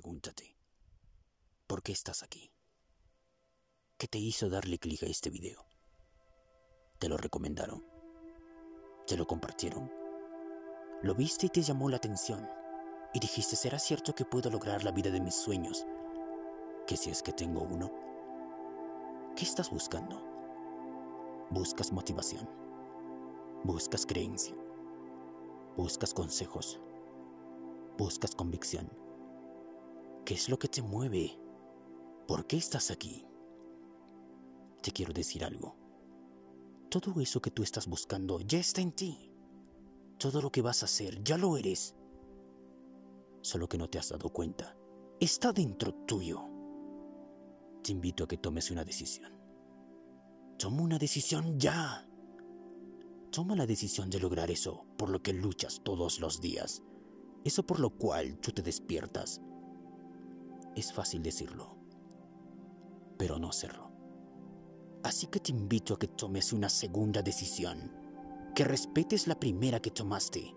pregúntate, ¿por qué estás aquí? ¿Qué te hizo darle clic a este video? ¿Te lo recomendaron? ¿Te lo compartieron? ¿Lo viste y te llamó la atención? Y dijiste, ¿será cierto que puedo lograr la vida de mis sueños? ¿Que si es que tengo uno? ¿Qué estás buscando? ¿Buscas motivación? ¿Buscas creencia? ¿Buscas consejos? ¿Buscas convicción? ¿Qué es lo que te mueve? ¿Por qué estás aquí? Te quiero decir algo. Todo eso que tú estás buscando ya está en ti. Todo lo que vas a hacer ya lo eres. Solo que no te has dado cuenta. Está dentro tuyo. Te invito a que tomes una decisión. Toma una decisión ya. Toma la decisión de lograr eso por lo que luchas todos los días. Eso por lo cual tú te despiertas. Es fácil decirlo, pero no hacerlo. Así que te invito a que tomes una segunda decisión, que respetes la primera que tomaste.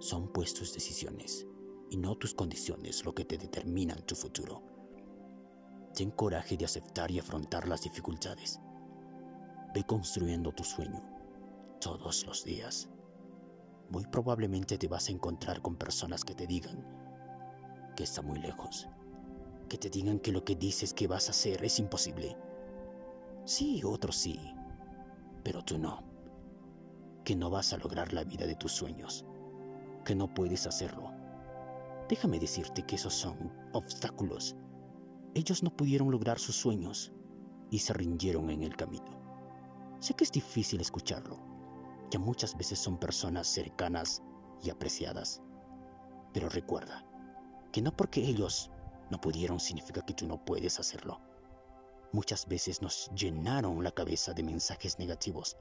Son pues tus decisiones y no tus condiciones lo que te determinan tu futuro. Ten coraje de aceptar y afrontar las dificultades. Ve construyendo tu sueño todos los días. Muy probablemente te vas a encontrar con personas que te digan que está muy lejos, que te digan que lo que dices que vas a hacer es imposible. Sí, otros sí, pero tú no. Que no vas a lograr la vida de tus sueños, que no puedes hacerlo. Déjame decirte que esos son obstáculos. Ellos no pudieron lograr sus sueños y se rindieron en el camino. Sé que es difícil escucharlo, que muchas veces son personas cercanas y apreciadas. Pero recuerda que no porque ellos no pudieron significa que tú no puedes hacerlo. Muchas veces nos llenaron la cabeza de mensajes negativos,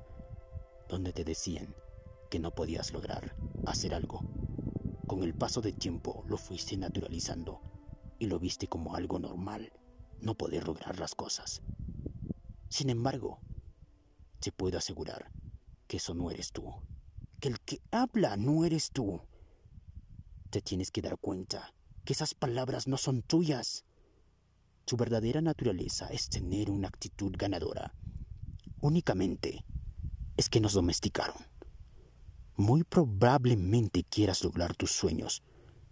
donde te decían que no podías lograr hacer algo. Con el paso del tiempo lo fuiste naturalizando y lo viste como algo normal, no poder lograr las cosas. Sin embargo, te puedo asegurar que eso no eres tú, que el que habla no eres tú. Te tienes que dar cuenta que esas palabras no son tuyas. Su verdadera naturaleza es tener una actitud ganadora. Únicamente es que nos domesticaron. Muy probablemente quieras lograr tus sueños,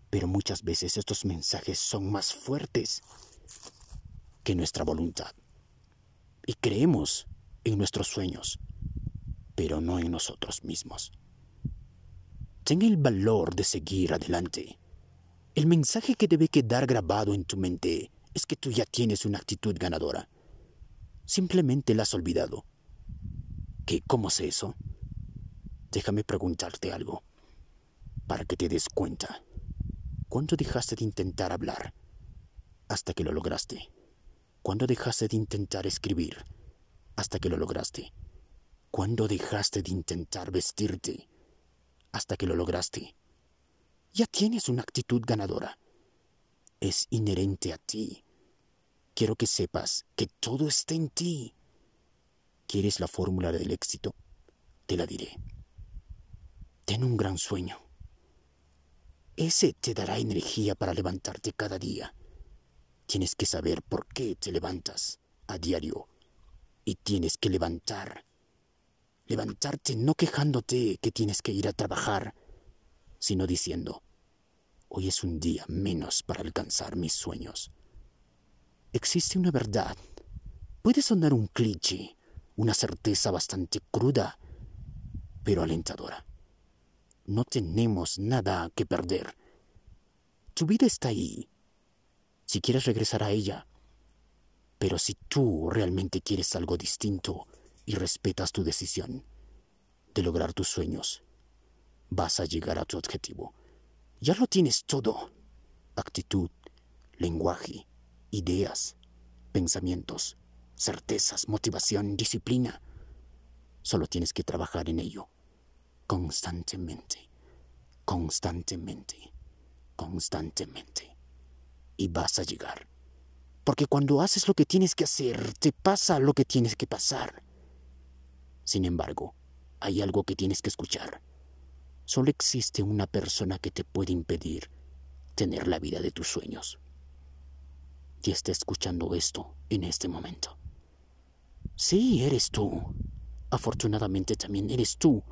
pero muchas veces estos mensajes son más fuertes que nuestra voluntad. Y creemos en nuestros sueños, pero no en nosotros mismos. Ten el valor de seguir adelante. El mensaje que debe quedar grabado en tu mente es que tú ya tienes una actitud ganadora. Simplemente la has olvidado. ¿Qué? ¿Cómo sé eso? Déjame preguntarte algo, para que te des cuenta. ¿Cuándo dejaste de intentar hablar hasta que lo lograste? ¿Cuándo dejaste de intentar escribir hasta que lo lograste? ¿Cuándo dejaste de intentar vestirte hasta que lo lograste? Ya tienes una actitud ganadora. Es inherente a ti. Quiero que sepas que todo está en ti. ¿Quieres la fórmula del éxito? Te la diré. Ten un gran sueño. Ese te dará energía para levantarte cada día. Tienes que saber por qué te levantas a diario. Y tienes que levantarte no quejándote que tienes que ir a trabajar, sino diciendo: hoy es un día menos para alcanzar mis sueños. Existe una verdad. Puede sonar un cliché, una certeza bastante cruda, pero alentadora. No tenemos nada que perder. Tu vida está ahí, si quieres regresar a ella. Pero si tú realmente quieres algo distinto y respetas tu decisión de lograr tus sueños, vas a llegar a tu objetivo. Ya lo tienes todo. Actitud, lenguaje, ideas, pensamientos, certezas, motivación, disciplina. Solo tienes que trabajar en ello constantemente. Y vas a llegar. Porque cuando haces lo que tienes que hacer, te pasa lo que tienes que pasar. Sin embargo, hay algo que tienes que escuchar. Solo existe una persona que te puede impedir tener la vida de tus sueños. Y está escuchando esto en este momento. Sí, eres tú. Afortunadamente también eres tú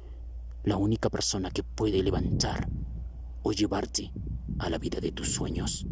la única persona que puede levantar o llevarte a la vida de tus sueños.